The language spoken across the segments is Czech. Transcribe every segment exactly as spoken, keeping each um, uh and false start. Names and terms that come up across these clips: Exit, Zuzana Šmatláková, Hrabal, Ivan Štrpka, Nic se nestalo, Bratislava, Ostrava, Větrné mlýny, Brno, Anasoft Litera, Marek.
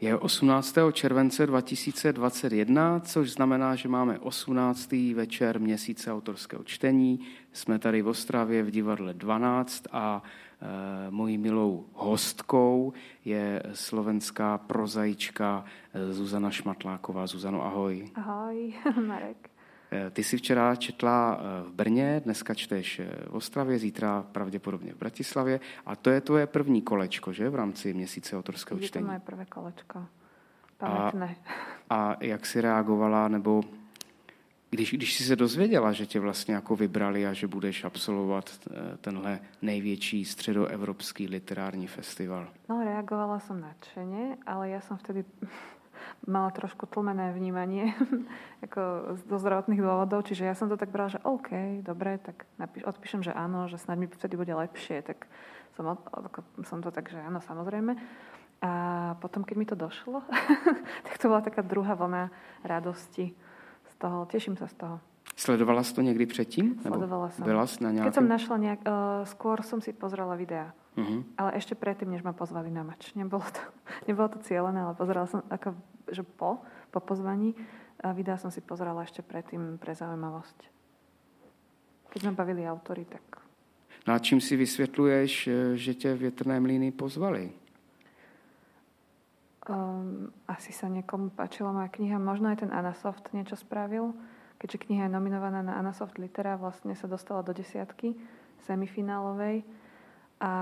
je osmnáctého července dva tisíce dvacet jedna, což znamená, že máme osmnáctý večer měsíce autorského čtení. Jsme tady v Ostravě v divadle dvanáct a e, mojí milou hostkou je slovenská prozaička Zuzana Šmatláková. Zuzano, ahoj. Ahoj, Marek. Ty jsi včera četla v Brně, dneska čteš v Ostravě, zítra pravděpodobně v Bratislavě. A to je tvoje první kolečko, že, v rámci měsíce autorského čtení? To je moje prvé kolečko. Pamatné. A, a jak jsi reagovala, nebo když, když jsi se dozvěděla, že tě vlastně jako vybrali a že budeš absolvovat tenhle největší středoevropský literární festival? No, reagovala jsem nadšeně, ale já jsem vtedy mala trošku tlmené vnímanie ako do zdravotných dôvodov, čiže ja som to tak brala, že OK, dobre, tak napíš, odpíšem, že áno, že snad mi vtedy bude lepšie, tak som, od, som to tak, že áno, samozrejme. A potom, keď mi to došlo, tak to bola taká druhá vlna radosti z toho, teším sa z toho. Sledovala si to někdy předtím? Sledovala jsem. Byla jsi na nějakém... Keď jsem našla nějak... Uh, skôr jsem si pozrela videa. Uh-huh. Ale ještě předtím, než mě pozvali na mač. Nebylo to, nebylo to cílené, ale pozrela jsem, jako, že po, po pozvaní a videa jsem si pozrela ještě předtím pre zaujímavost. Keď jsme bavili autory, tak... No a čím si vysvětluješ, že tě Větrné mlýny pozvali? Um, asi se někomu páčila moja kniha. Možno aj ten Anasoft něco spravil. Keďže kniha je nominovaná na Anasoft Litera, vlastne sa dostala do desiatky semifinálovej a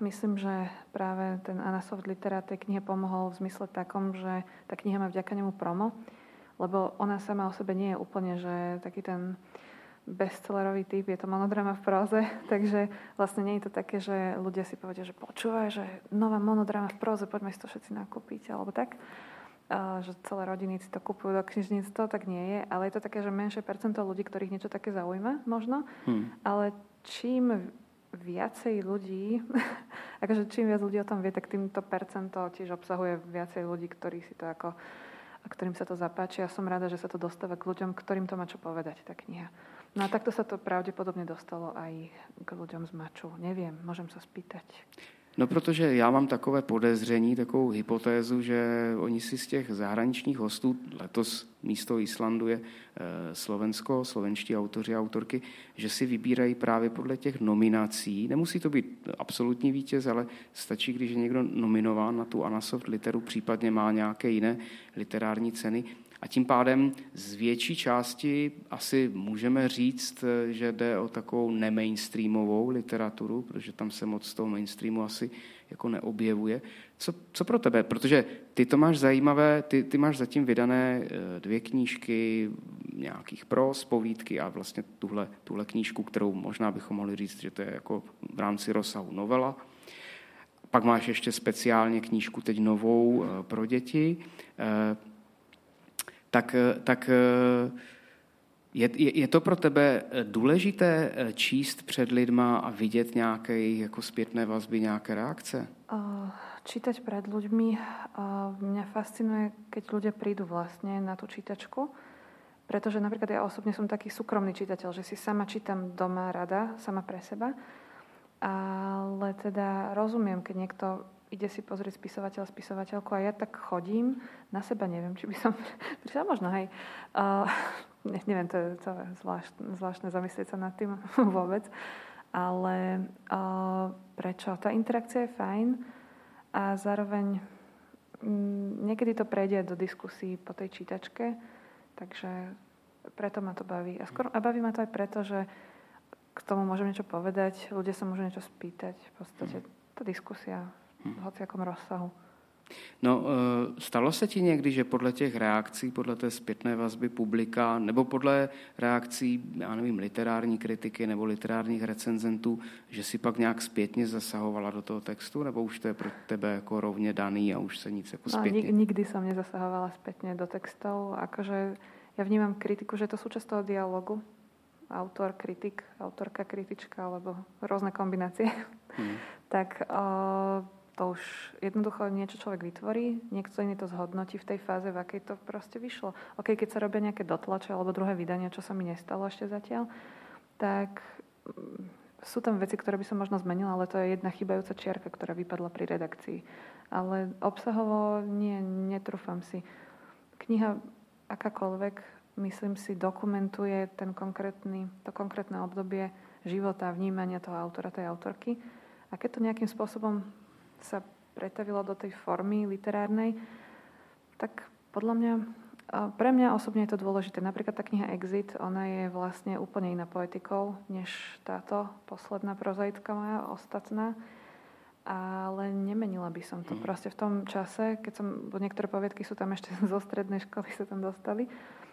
myslím, že práve ten Anasoft Litera tej knihe pomohol v zmysle takom, že tá kniha má vďaka nemu promo, lebo ona sama o sebe nie je úplne, že taký ten bestsellerový typ, je to monodrama v próze, takže vlastne nie je to také, že ľudia si povedia, že počúvaj, že nová monodrama v próze, poďme si to všetci nakúpiť, alebo tak. Že celé rodiny si to kupujú do knižnic, to tak nie je, ale je to také, že menšie percento ľudí, ktorých niečo také zaujíma možno, hmm. ale čím viacej ľudí, akože čím viac ľudí o tom vie, tak týmto percento tiež obsahuje viacej ľudí, ktorí si to ako, a ktorým sa to zapáči. Ja som rada, že sa to dostáva k ľuďom, ktorým to má čo povedať, tá kniha. No a takto sa to pravdepodobne dostalo aj k ľuďom z maču. Neviem, môžem sa spýtať. No, protože já mám takové podezření, takovou hypotézu, že oni si z těch zahraničních hostů, letos místo Islandu je Slovensko, slovenští autoři a autorky, že si vybírají právě podle těch nominací. Nemusí to být absolutní vítěz, ale stačí, když je někdo nominován na tu Anasoft Literu, případně má nějaké jiné literární ceny. A tím pádem z větší části asi můžeme říct, že jde o takovou nemainstreamovou literaturu, protože tam se moc z toho mainstreamu asi jako neobjevuje. Co, co pro tebe? Protože ty to máš zajímavé, ty, ty máš zatím vydané dvě knížky, nějakých pros, povídky a vlastně tuhle, tuhle knížku, kterou možná bychom mohli říct, že to je jako v rámci rozsahu novela. Pak máš ještě speciálně knížku teď novou pro děti. Tak, tak je, je to pro tebe důležité číst před lidma a vidět nějaké jako zpětné vazby, nějaké reakce? Uh, čítať pred ľuďmi uh, mňa fascinuje, keď ľudia prídu vlastne na tú čítačku, pretože napríklad ja osobne som taký súkromný čítateľ, že si sama čítam doma rada, sama pre seba, ale teda rozumiem, keď niekto ide si pozrieť spisovateľ, spisovateľku a ja tak chodím, na seba neviem, či by som prišla, možno, hej. Uh, neviem, to je, to je zvláštne, zvláštne zamyslieť sa nad tým vôbec, ale uh, prečo? Tá interakcia je fajn a zároveň m, niekedy to prejde do diskusí po tej čítačke, takže preto ma to baví. A, skoro, a baví ma to aj preto, že k tomu môžem niečo povedať, ľudia sa môžu niečo spýtať, v podstate tá diskusia v hociakom rozsahu. No, stalo se ti někdy, že podle těch reakcí, podle té zpětné vazby publika, nebo podle reakcí, já nevím, literární kritiky nebo literárních recenzentů, že si pak nějak zpětně zasahovala do toho textu, nebo už to je pro tebe jako rovně daný a už se nic jako zpětně... No, nikdy jsem nezasahovala zpětně do textů. Akože já vnímám kritiku, že je to součást toho dialogu. Autor, kritik, autorka, kritička, alebo různé kombinace. Hmm. Tak... O... to už jednoducho niečo človek vytvorí, niekto iný to zhodnotí v tej fáze, v akej to proste vyšlo. OK, keď sa robia nejaké dotlače alebo druhé vydania, čo sa mi nestalo ešte zatiaľ, tak Sú tam veci, ktoré by som možno zmenila, ale to je jedna chýbajúca čiarka, ktorá vypadla pri redakcii. Ale obsahovo nie, netrúfam si. Kniha akákoľvek, myslím si, dokumentuje ten konkrétny, to konkrétne obdobie života, vnímania toho autora, tej autorky. A keď to nejakým spôsobom sa pretavilo do tej formy literárnej, tak podľa mňa, pre mňa osobne je to dôležité. Napríklad tá kniha Exit, ona je vlastne úplne iná poetikou, než táto posledná prozaická moja, ostatná. Ale nemenila by som to. Proste v tom čase, keď som, niektoré poviedky sú tam ešte zo strednej školy, sa tam dostali.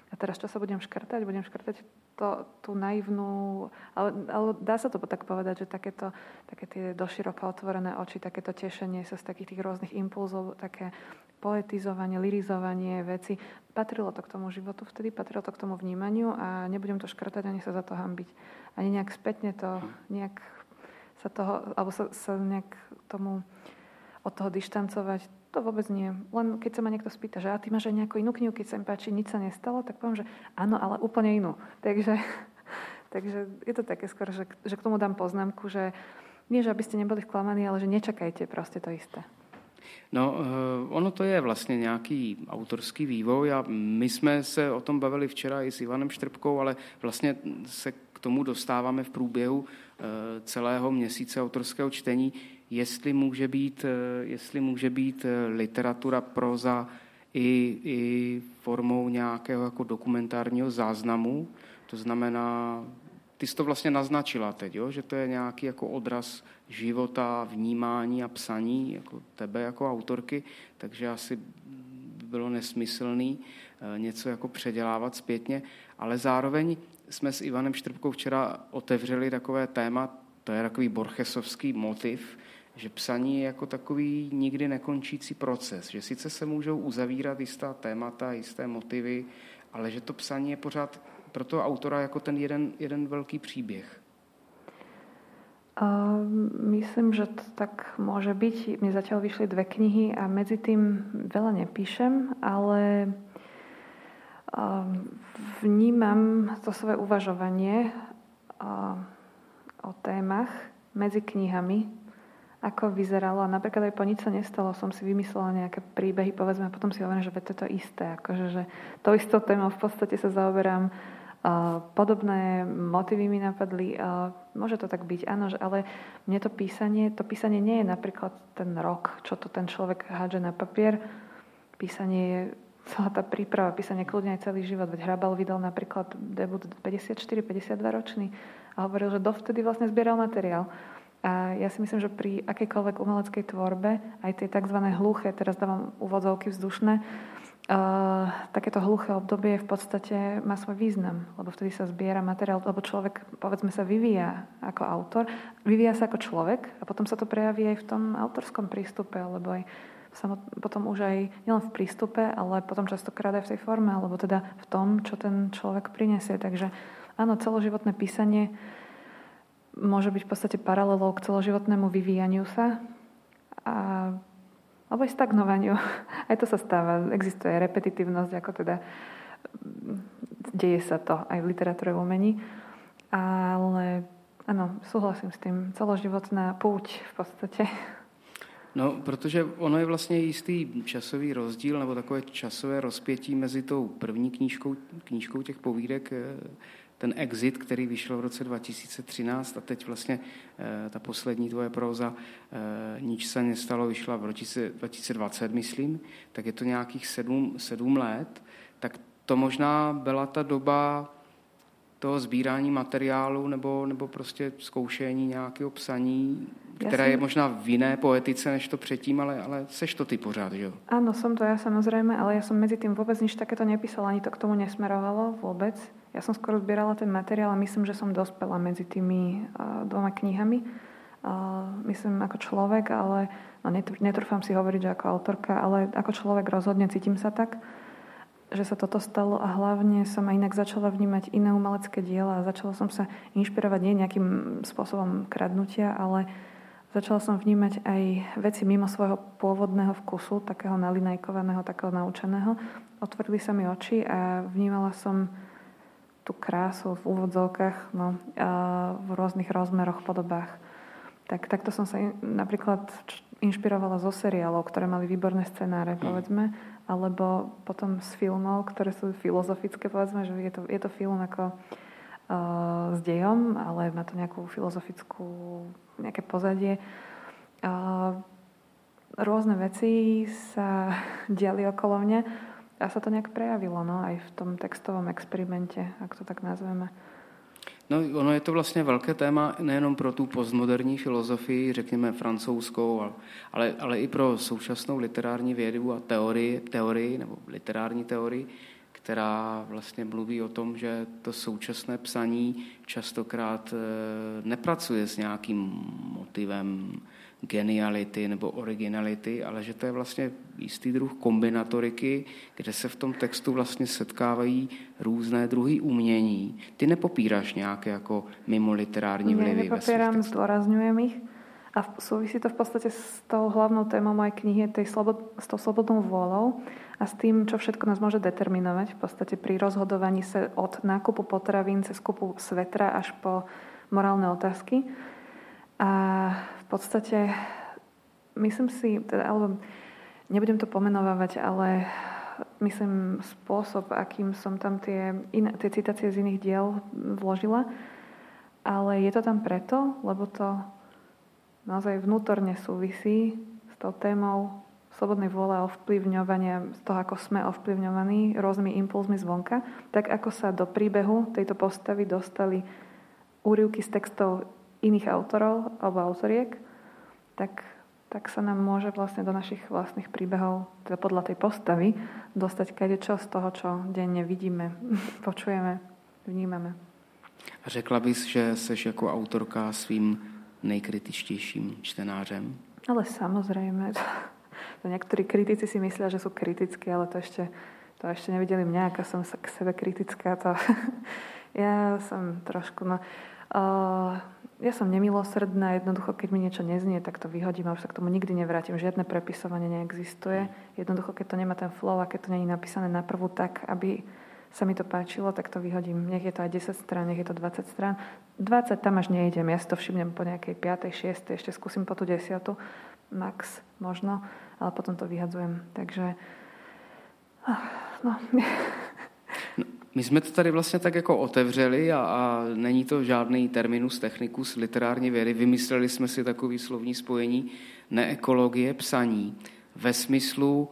A teraz čo sa budem škrtať? Budem škrtať to, tú naivnú, ale, ale dá sa to tak povedať, že takéto, také tie doširoka otvorené oči, takéto tešenie sa z takých tých rôznych impulzov, také poetizovanie, lirizovanie veci. Patrilo to k tomu životu vtedy, patrilo to k tomu vnímaniu a nebudem to škrtať ani sa za to hanbiť. Ani nejak spätne to, nejak sa toho, alebo sa, sa nejak tomu od toho dištancovať. To vôbec nie. Len keď sa ma niekto spýta, že a ty máš aj nejakú inú knihu, keď sa mi páči, Nic sa nestalo, tak poviem, že áno, ale úplne inú. Takže, takže je to také skoro, že, že k tomu dám poznámku, že nie, že aby ste neboli sklamaní, ale že nečakajte proste to isté. No, ono to je vlastně nějaký autorský vývoj a my jsme se o tom bavili včera i s Ivanem Štrpkou, ale vlastně se k tomu dostáváme v průběhu celého měsíce autorského čtení, jestli může být, jestli může být literatura, proza i, i formou nějakého jako dokumentárního záznamu. To znamená, ty jsi to vlastně naznačila teď, jo? Že to je nějaký jako odraz života, vnímání a psaní jako tebe jako autorky, takže asi bylo nesmyslný něco jako předělávat zpětně, ale zároveň jsme s Ivanem Štrpkou včera otevřeli takové téma, to je takový borchesovský motiv, že psaní je jako takový nikdy nekončící proces, že sice se můžou uzavírat jistá témata, jisté motivy, ale že to psaní je pořád pro toho autora jako ten jeden, jeden velký příběh. Uh, myslím, že to tak môže byť. Mne zatiaľ vyšli dve knihy a medzi tým veľa nepíšem, ale uh, vnímam to svoje uvažovanie uh, o témach medzi knihami, ako vyzeralo. Napríklad aj po Nic sa nestalo, som si vymyslela nejaké príbehy, povedzme, a potom si hovorím, že to je to isté, akože, že to istou témou v podstate sa zaoberám. Podobné motivy mi napadli. Môže to tak byť, áno, ale mne to písanie, to písanie nie je napríklad ten rok, čo to ten človek hádže na papier. Písanie je celá tá príprava, písanie kľudne aj celý život. Veď Hrabal vydal napríklad debut päťdesiatštyri päťdesiatdva ročný a hovoril, že dovtedy vlastne zbieral materiál. A ja si myslím, že pri akejkoľvek umeleckej tvorbe, aj tej tzv. Hluché, teraz dávam úvodzovky vzdušné, Uh, takéto hluché obdobie v podstate má svoj význam, lebo vtedy sa zbiera materiál, lebo človek, povedzme, sa vyvíja ako autor, vyvíja sa ako človek a potom sa to prejaví aj v tom autorskom prístupe, alebo aj samot- potom už aj nielen v prístupe, ale potom častokrát aj v tej forme, alebo teda v tom, čo ten človek prinesie. Takže áno, celoživotné písanie môže byť v podstate paralelou k celoživotnému vyvíjaniu sa a alebo aj stagnovaniu. Aj to sa stáva. Existuje repetitívnosť, ako teda deje sa to aj v literatúre, v umení. Ale áno, súhlasím s tým. Celoživotná púť v podstate. No, protože ono je vlastně jistý časový rozdíl nebo takové časové rozpětí mezi tou první knížkou, knížkou těch povídek, ten Exit, který vyšel v roce dva tisíce třináct a teď vlastně e, ta poslední tvoje proza e, Nic se nestalo vyšla v roce dva tisíce dvacet, myslím, tak je to nějakých sedm, sedm let, tak to možná byla ta doba toho sbírání materiálu nebo, nebo prostě zkoušení nějakého psaní, které jsem... je možná v jiné poetice než to předtím, ale, ale seš to ty pořád, že jo? Áno, som to ja samozrejme, ale ja som medzi tým vôbec nič takéto nepísala, ani to k tomu nesmerovalo vôbec. Ja som skoro zbierala ten materiál a myslím, že som dospela medzi tými uh, dvoma knihami. Uh, myslím ako človek, ale no, netrúfam si hovoriť, že ako autorka, ale ako človek rozhodne cítim sa tak, že sa toto stalo a hlavne som aj inak začala vnímať iné umelecké diela a začala som sa inšpirovať nie nejakým spôsobom kradnutia, ale začala som vnímať aj veci mimo svojho pôvodného vkusu, takého nalinajkovaného, takého naučeného. Otvorili sa mi oči a vnímala som tu krásu v úvodzovkách no, v rôznych rozmeroch, podobách. Tak takto som sa napríklad inšpirovala zo seriálov, ktoré mali výborné scenáre, povedzme, alebo potom z filmov, ktoré sú filozofické, povedzme, že je to, je to film ako uh, s dejom, ale má to nejakú filozofickú, nejaké pozadie. Uh, rôzne veci sa diali okolo mňa a sa to nejak prejavilo, no, aj v tom textovom experimente, ak to tak nazveme. No, ono je to vlastně velké téma nejenom pro tu postmoderní filozofii, řekněme francouzskou, ale, ale i pro současnou literární vědu a teorii, teorii nebo literární teorii, která vlastně mluví o tom, že to současné psaní častokrát nepracuje s nějakým motivem geniality nebo originality, ale že to je vlastně jistý druh kombinatoriky, kde se v tom textu vlastně setkávají různé druhy umění. Ty nepopíráš nějaké jako mimo literární vlivy? Ne, nepopírám, zdôrazňujem ich. A souvisí to v podstatě s tou hlavnou témou mojej knihy, tej slobod, s tou slobodnou vôľou a s tým, čo všetko nás môže determinovať v podstate pri rozhodovaní sa od nákupu potravín cez kúpu svetra až po morálne otázky. A v podstate myslím si, teda, alebo nebudem to pomenovávať, ale myslím spôsob, akým som tam tie, in, tie citácie z iných diel vložila, ale je to tam preto, lebo to naozaj vnútorne súvisí s tou témou slobodnej vôle a ovplyvňovania, z toho, ako sme ovplyvňovaní rôznymi impulzmi zvonka, tak ako sa do príbehu tejto postavy dostali úryvky z textov iných autorov alebo autoriek, tak, tak sa nám môže vlastne do našich vlastných príbehov, teda podľa tej postavy, dostať kadečo z toho, čo denne vidíme, počujeme, vnímame. A řekla bys, že seš jako autorka svým nejkritičtějším čtenářem? Ale samozrejme. Niektorí kritici si myslia, že sú kritickí, ale to ešte, to ešte nevideli mňa, aká som k sebe kritická. To... ja som trošku... No... Uh... Ja som nemilosrdná, jednoducho, keď mi niečo neznie, tak to vyhodím a už sa k tomu nikdy nevrátim. Žiadne prepisovanie neexistuje. Jednoducho, keď to nemá ten flow a keď to nie je napísané na prvú tak, aby sa mi to páčilo, tak to vyhodím. Nech je to aj desať strán, nech je to dvadsať strán. dvadsať tam až nejdem, ja si to všimnem po nejakej piatej, šiestej, ešte skúsim po tú desiatu, max možno, ale potom to vyhadzujem. Takže, no... My jsme to tady vlastně tak jako otevřeli a, a není to žádný terminus technicus literární vědy. Vymysleli jsme si takový slovní spojení neekologie psaní ve smyslu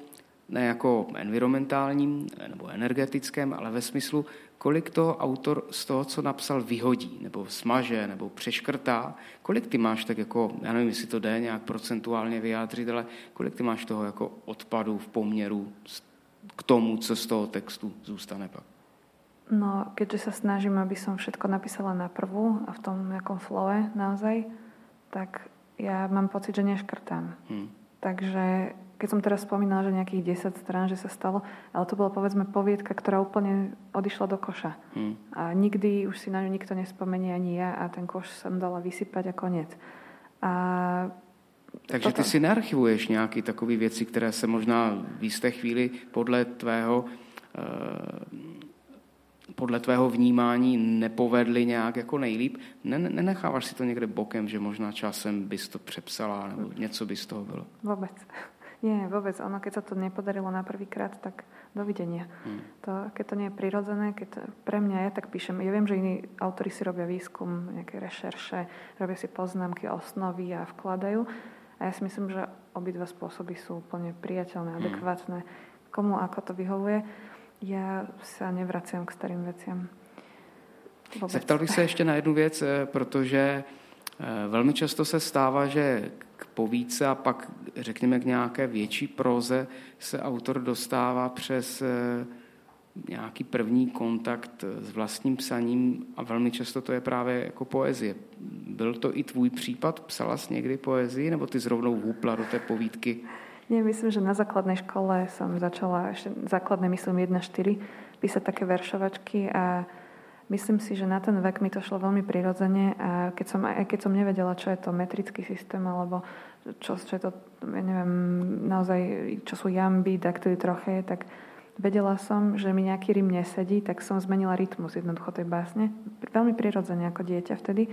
ne jako environmentálním nebo energetickém, ale ve smyslu, kolik toho autor z toho, co napsal, vyhodí nebo smaže nebo přeškrtá. Kolik ty máš tak jako, já nevím, jestli to jde nějak procentuálně vyjádřit, ale kolik ty máš toho jako odpadu v poměru k tomu, co z toho textu zůstane pak? No, keďže sa snažím, aby som všetko napísala na prvú a v tom nejakom flowe naozaj, tak ja mám pocit, že neškrtám. Hmm. Takže keď som teraz spomínala, že nejakých desať strán, že sa stalo, ale to bola povedzme poviedka, ktorá úplne odišla do koša. Hmm. A nikdy už si na ňu nikto nespomenie, ani ja, a ten koš som dala vysypať a koniec. A takže potom... ty si nearchivuješ nejaké takové veci, ktoré sa možná v isté chvíli podľa tvého... Uh... podle tvého vnímání nepovedli nějak jako nejlíp, nenecháváš si to někde bokem, že možná časem bys to přepsala nebo něco by z toho bylo? Vůbec. Nie, vůbec. Ono, keď sa to nepodarilo na prvýkrát, tak dovidenia. Hmm. To, keď to nie je prirodzené, keď to, pre mňa, ja tak píšem, ja viem, že iní autori si robia výskum, nejaké rešerše, robia si poznámky, osnovy a vkladajú. A ja si myslím, že obidva spôsoby sú úplne priateľné, adekvátne. Hmm. Komu ako to vyhovuje. Já se nevracím k starým věcem. Zeptal bych se ještě na jednu věc, protože velmi často se stává, že k povídce a pak řekněme k nějaké větší próze se autor dostává přes nějaký první kontakt s vlastním psaním a velmi často to je právě jako poezie. Byl to i tvůj případ? Psala jsi někdy poezii nebo ty zrovnou hupla do té povídky? Nie, myslím, že na základnej škole som začala, ešte základné myslím jedna štyri, písať také veršovačky a myslím si, že na ten vek mi to šlo veľmi prirodzene a keď som, aj keď som nevedela, čo je to metrický systém alebo čo, čo je to, ja neviem, naozaj, čo sú jamby, daktily, trocheje, tak vedela som, že mi nejaký rým nesedí, tak som zmenila rytmus jednoducho tej básne. Veľmi prirodzene ako dieťa vtedy.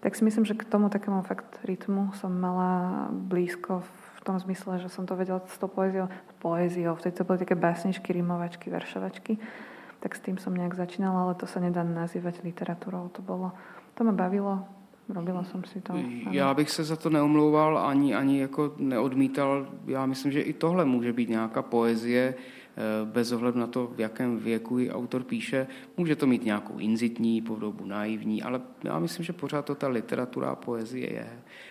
Tak si myslím, že k tomu takému fakt rytmu som mala blízko v tom zmysle, že som to vedela s tou poéziou. Poéziou, vtedy to boli také básničky, rymovačky, veršovačky. Tak s tým som nejak začínala, ale to sa nedá nazývať literatúrou. To bolo, to ma bavilo, robila som si to. Já bych se za to neomlouval, ani, ani jako neodmítal. Já myslím, že i tohle může být nějaká poezie, bez ohledu na to, v jakém věku ji autor píše. Může to mít nějakou inzitní podobu, naivní, ale já myslím, že pořád to ta literatura a poezie je.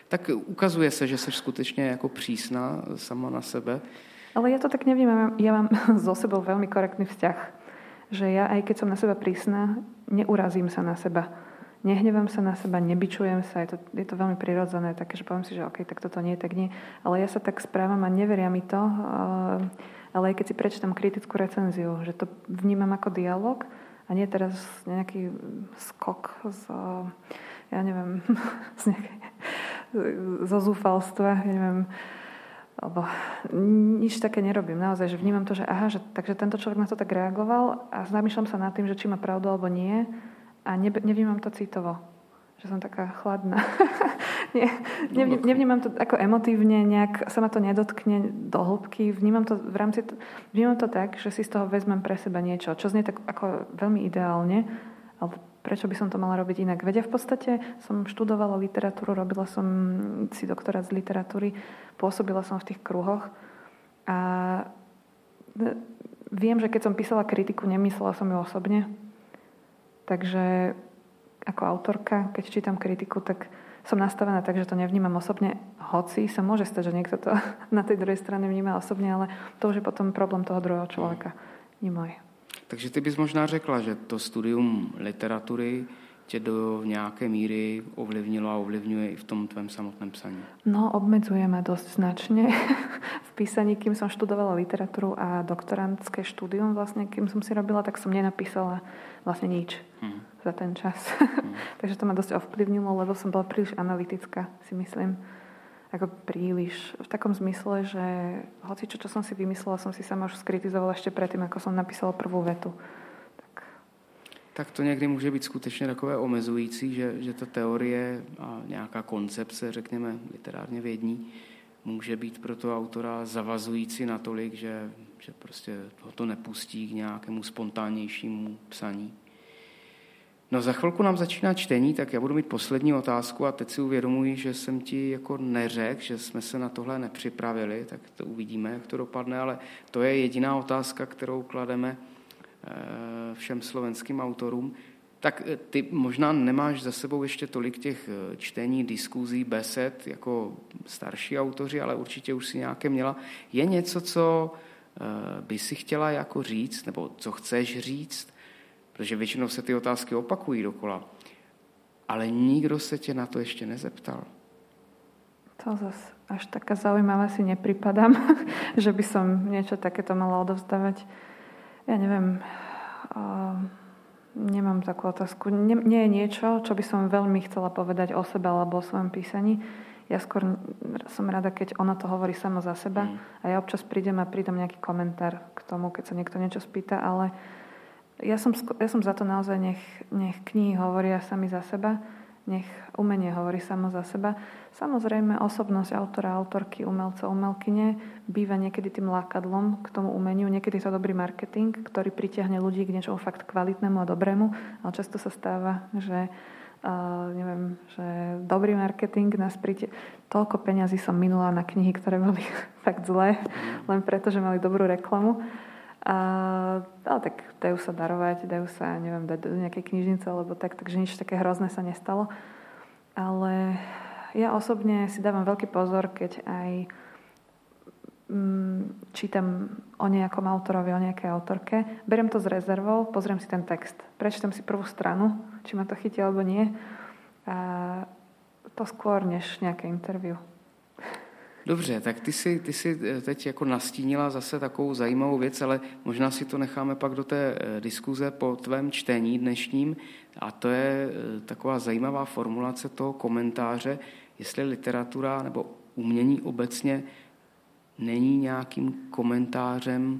Tak ukazuje se, že jsi skutečně jako přísná sama na sebe. Ale já to tak nevnímám. Já mám so sebou velmi korektný vzťah. Že já, aj keď som na seba prísna, neurazím sa na seba. Nehnevam sa na seba, nebičujem sa. Je to, je to veľmi prirodzené, také, že poviem si, že okej, okay, tak toto nie, tak nie. Ale ja sa tak správam a neveria mi to. Ale aj keď si prečítam kritickú recenziu, že to vnímam ako dialog a nie teraz nejaký skok z, ja neviem, z nejakej, zo zúfalstva, ja neviem, alebo nič také nerobím. Naozaj, že vnímam to, že aha, že, takže tento človek na to tak reagoval a zamýšľam sa nad tým, že či má pravdu alebo nie a ne, nevnímam to citovo. Že som taká chladná. nie, nevním, nevnímam to ako emotívne, nejak sa ma to nedotkne do hĺbky. Vnímam to v rámci, vnímam to tak, že si z toho vezmem pre seba niečo, čo znie tak ako veľmi ideálne, ale prečo by som to mala robiť inak? Vedia, v podstate som študovala literatúru, robila som si doktorát z literatúry, pôsobila som v tých kruhoch a viem, že keď som písala kritiku, nemyslela som ju osobne. Takže ako autorka, keď čítam kritiku, tak som nastavená tak, že to nevnímam osobne. Hoci sa môže stať, že niekto to na tej druhej strane vníma osobne, ale to už je potom problém toho druhého človeka, nie môj. Takže ty bys možná řekla, že to studium literatury tě do nějaké míry ovlivnilo a ovlivňuje i v tom tvém samotném psaní. No, obmedzujeme dost značně v písaní, kým jsem študovala literaturu a doktorantské studium vlastně, kým jsem si robila, tak jsem nenapísala vlastně nič hmm. za ten čas. Hmm. Takže to mě dost ovplyvnilo, lebo jsem byla příliš analytická, si myslím. Ako príliš. V takom zmysle, že hoci čo, čo som si vymyslela, som si sama už skritizovala ešte predtým, ako som napísala prvú vetu. Tak, tak to někdy může být skutečně takové omezující, že, že ta teorie a nějaká koncepce, řekněme, literárně vědní, může být pro toho autora zavazující natolik, že, že prostě ho to nepustí k nějakému spontánnějšímu psaní. No, za chvilku nám začíná čtení, tak já budu mít poslední otázku a teď si uvědomuji, že jsem ti jako neřekl, že jsme se na tohle nepřipravili, tak to uvidíme, jak to dopadne, ale to je jediná otázka, kterou klademe všem slovenským autorům. Tak ty možná nemáš za sebou ještě tolik těch čtení, diskuzí, besed jako starší autoři, ale určitě už si nějaké měla. Je něco, co by si chtěla jako říct, nebo co chceš říct? Protože většinou se ty otázky opakují dokola. Ale nikdo se tě na to ještě nezeptal. To zase až taká zaujímavá si nepripadám, že by som niečo takéto mala odovzdávať. Ja neviem, uh, nemám takú otázku. Nie, nie je niečo, čo by som veľmi chcela povedať o sebe alebo o svojom písaní. Ja skôr som rada, keď ona to hovorí sama za seba mm. a ja občas prídem a prídem nejaký komentár k tomu, keď sa niekto niečo spýta, ale Ja som, ja som za to naozaj, nech, nech knihy hovoria sami za seba, nech umenie hovorí samo za seba. Samozrejme, osobnosť autora, autorky, umelca, umelkyne býva niekedy tým lákadlom k tomu umeniu. Niekedy je to dobrý marketing, ktorý pritiahne ľudí k niečomu fakt kvalitnému a dobrému, ale často sa stáva, že, uh, neviem, že dobrý marketing nás pritiahne. Toľko peňazí som minula na knihy, ktoré boli fakt zlé, len preto, že mali dobrú reklamu. A, ale tak dajú sa darovať, dajú sa, neviem, dať do nejakej knižnice alebo tak, takže nič také hrozné sa nestalo. Ale ja osobne si dávam veľký pozor, keď aj mm, čítam o nejakom autorovi, o nejakej autorke. Beriem to s rezervou, pozriem si ten text. Prečítam si prvú stranu, či ma to chytí alebo nie. A to skôr než nejaké interview. Dobře, tak ty si, ty si teď jako nastínila zase takovou zajímavou věc, ale možná si to necháme pak do té diskuze po tvém čtení dnešním, a to je taková zajímavá formulace toho komentáře, jestli literatura nebo umění obecně není nějakým komentářem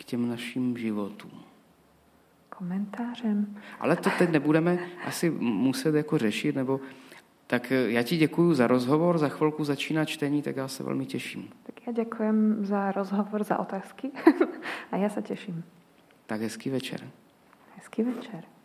k těm našim životům. Komentářem. Ale to teď nebudeme asi muset jako řešit, nebo... Tak já ti děkuju za rozhovor, za chvilku začíná čtení, tak já se velmi těším. Tak já děkujem za rozhovor, za otázky a já se těším. Tak hezký večer. Hezký večer.